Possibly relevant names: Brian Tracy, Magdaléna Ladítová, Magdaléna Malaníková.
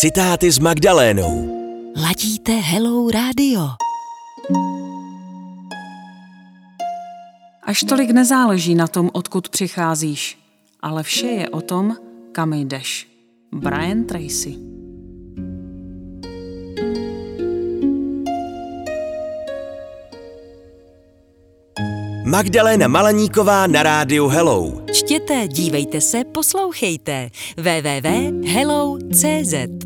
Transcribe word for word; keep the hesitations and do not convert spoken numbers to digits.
Citáty s Magdalénou. Ladíte Hello Radio. Až tolik nezáleží na tom, odkud přicházíš, ale vše je o tom, kam jdeš. Brian Tracy. Magdaléna Malaníková na rádiu Hello. Čtěte, dívejte se, poslouchejte. w w w tečka hello tečka c z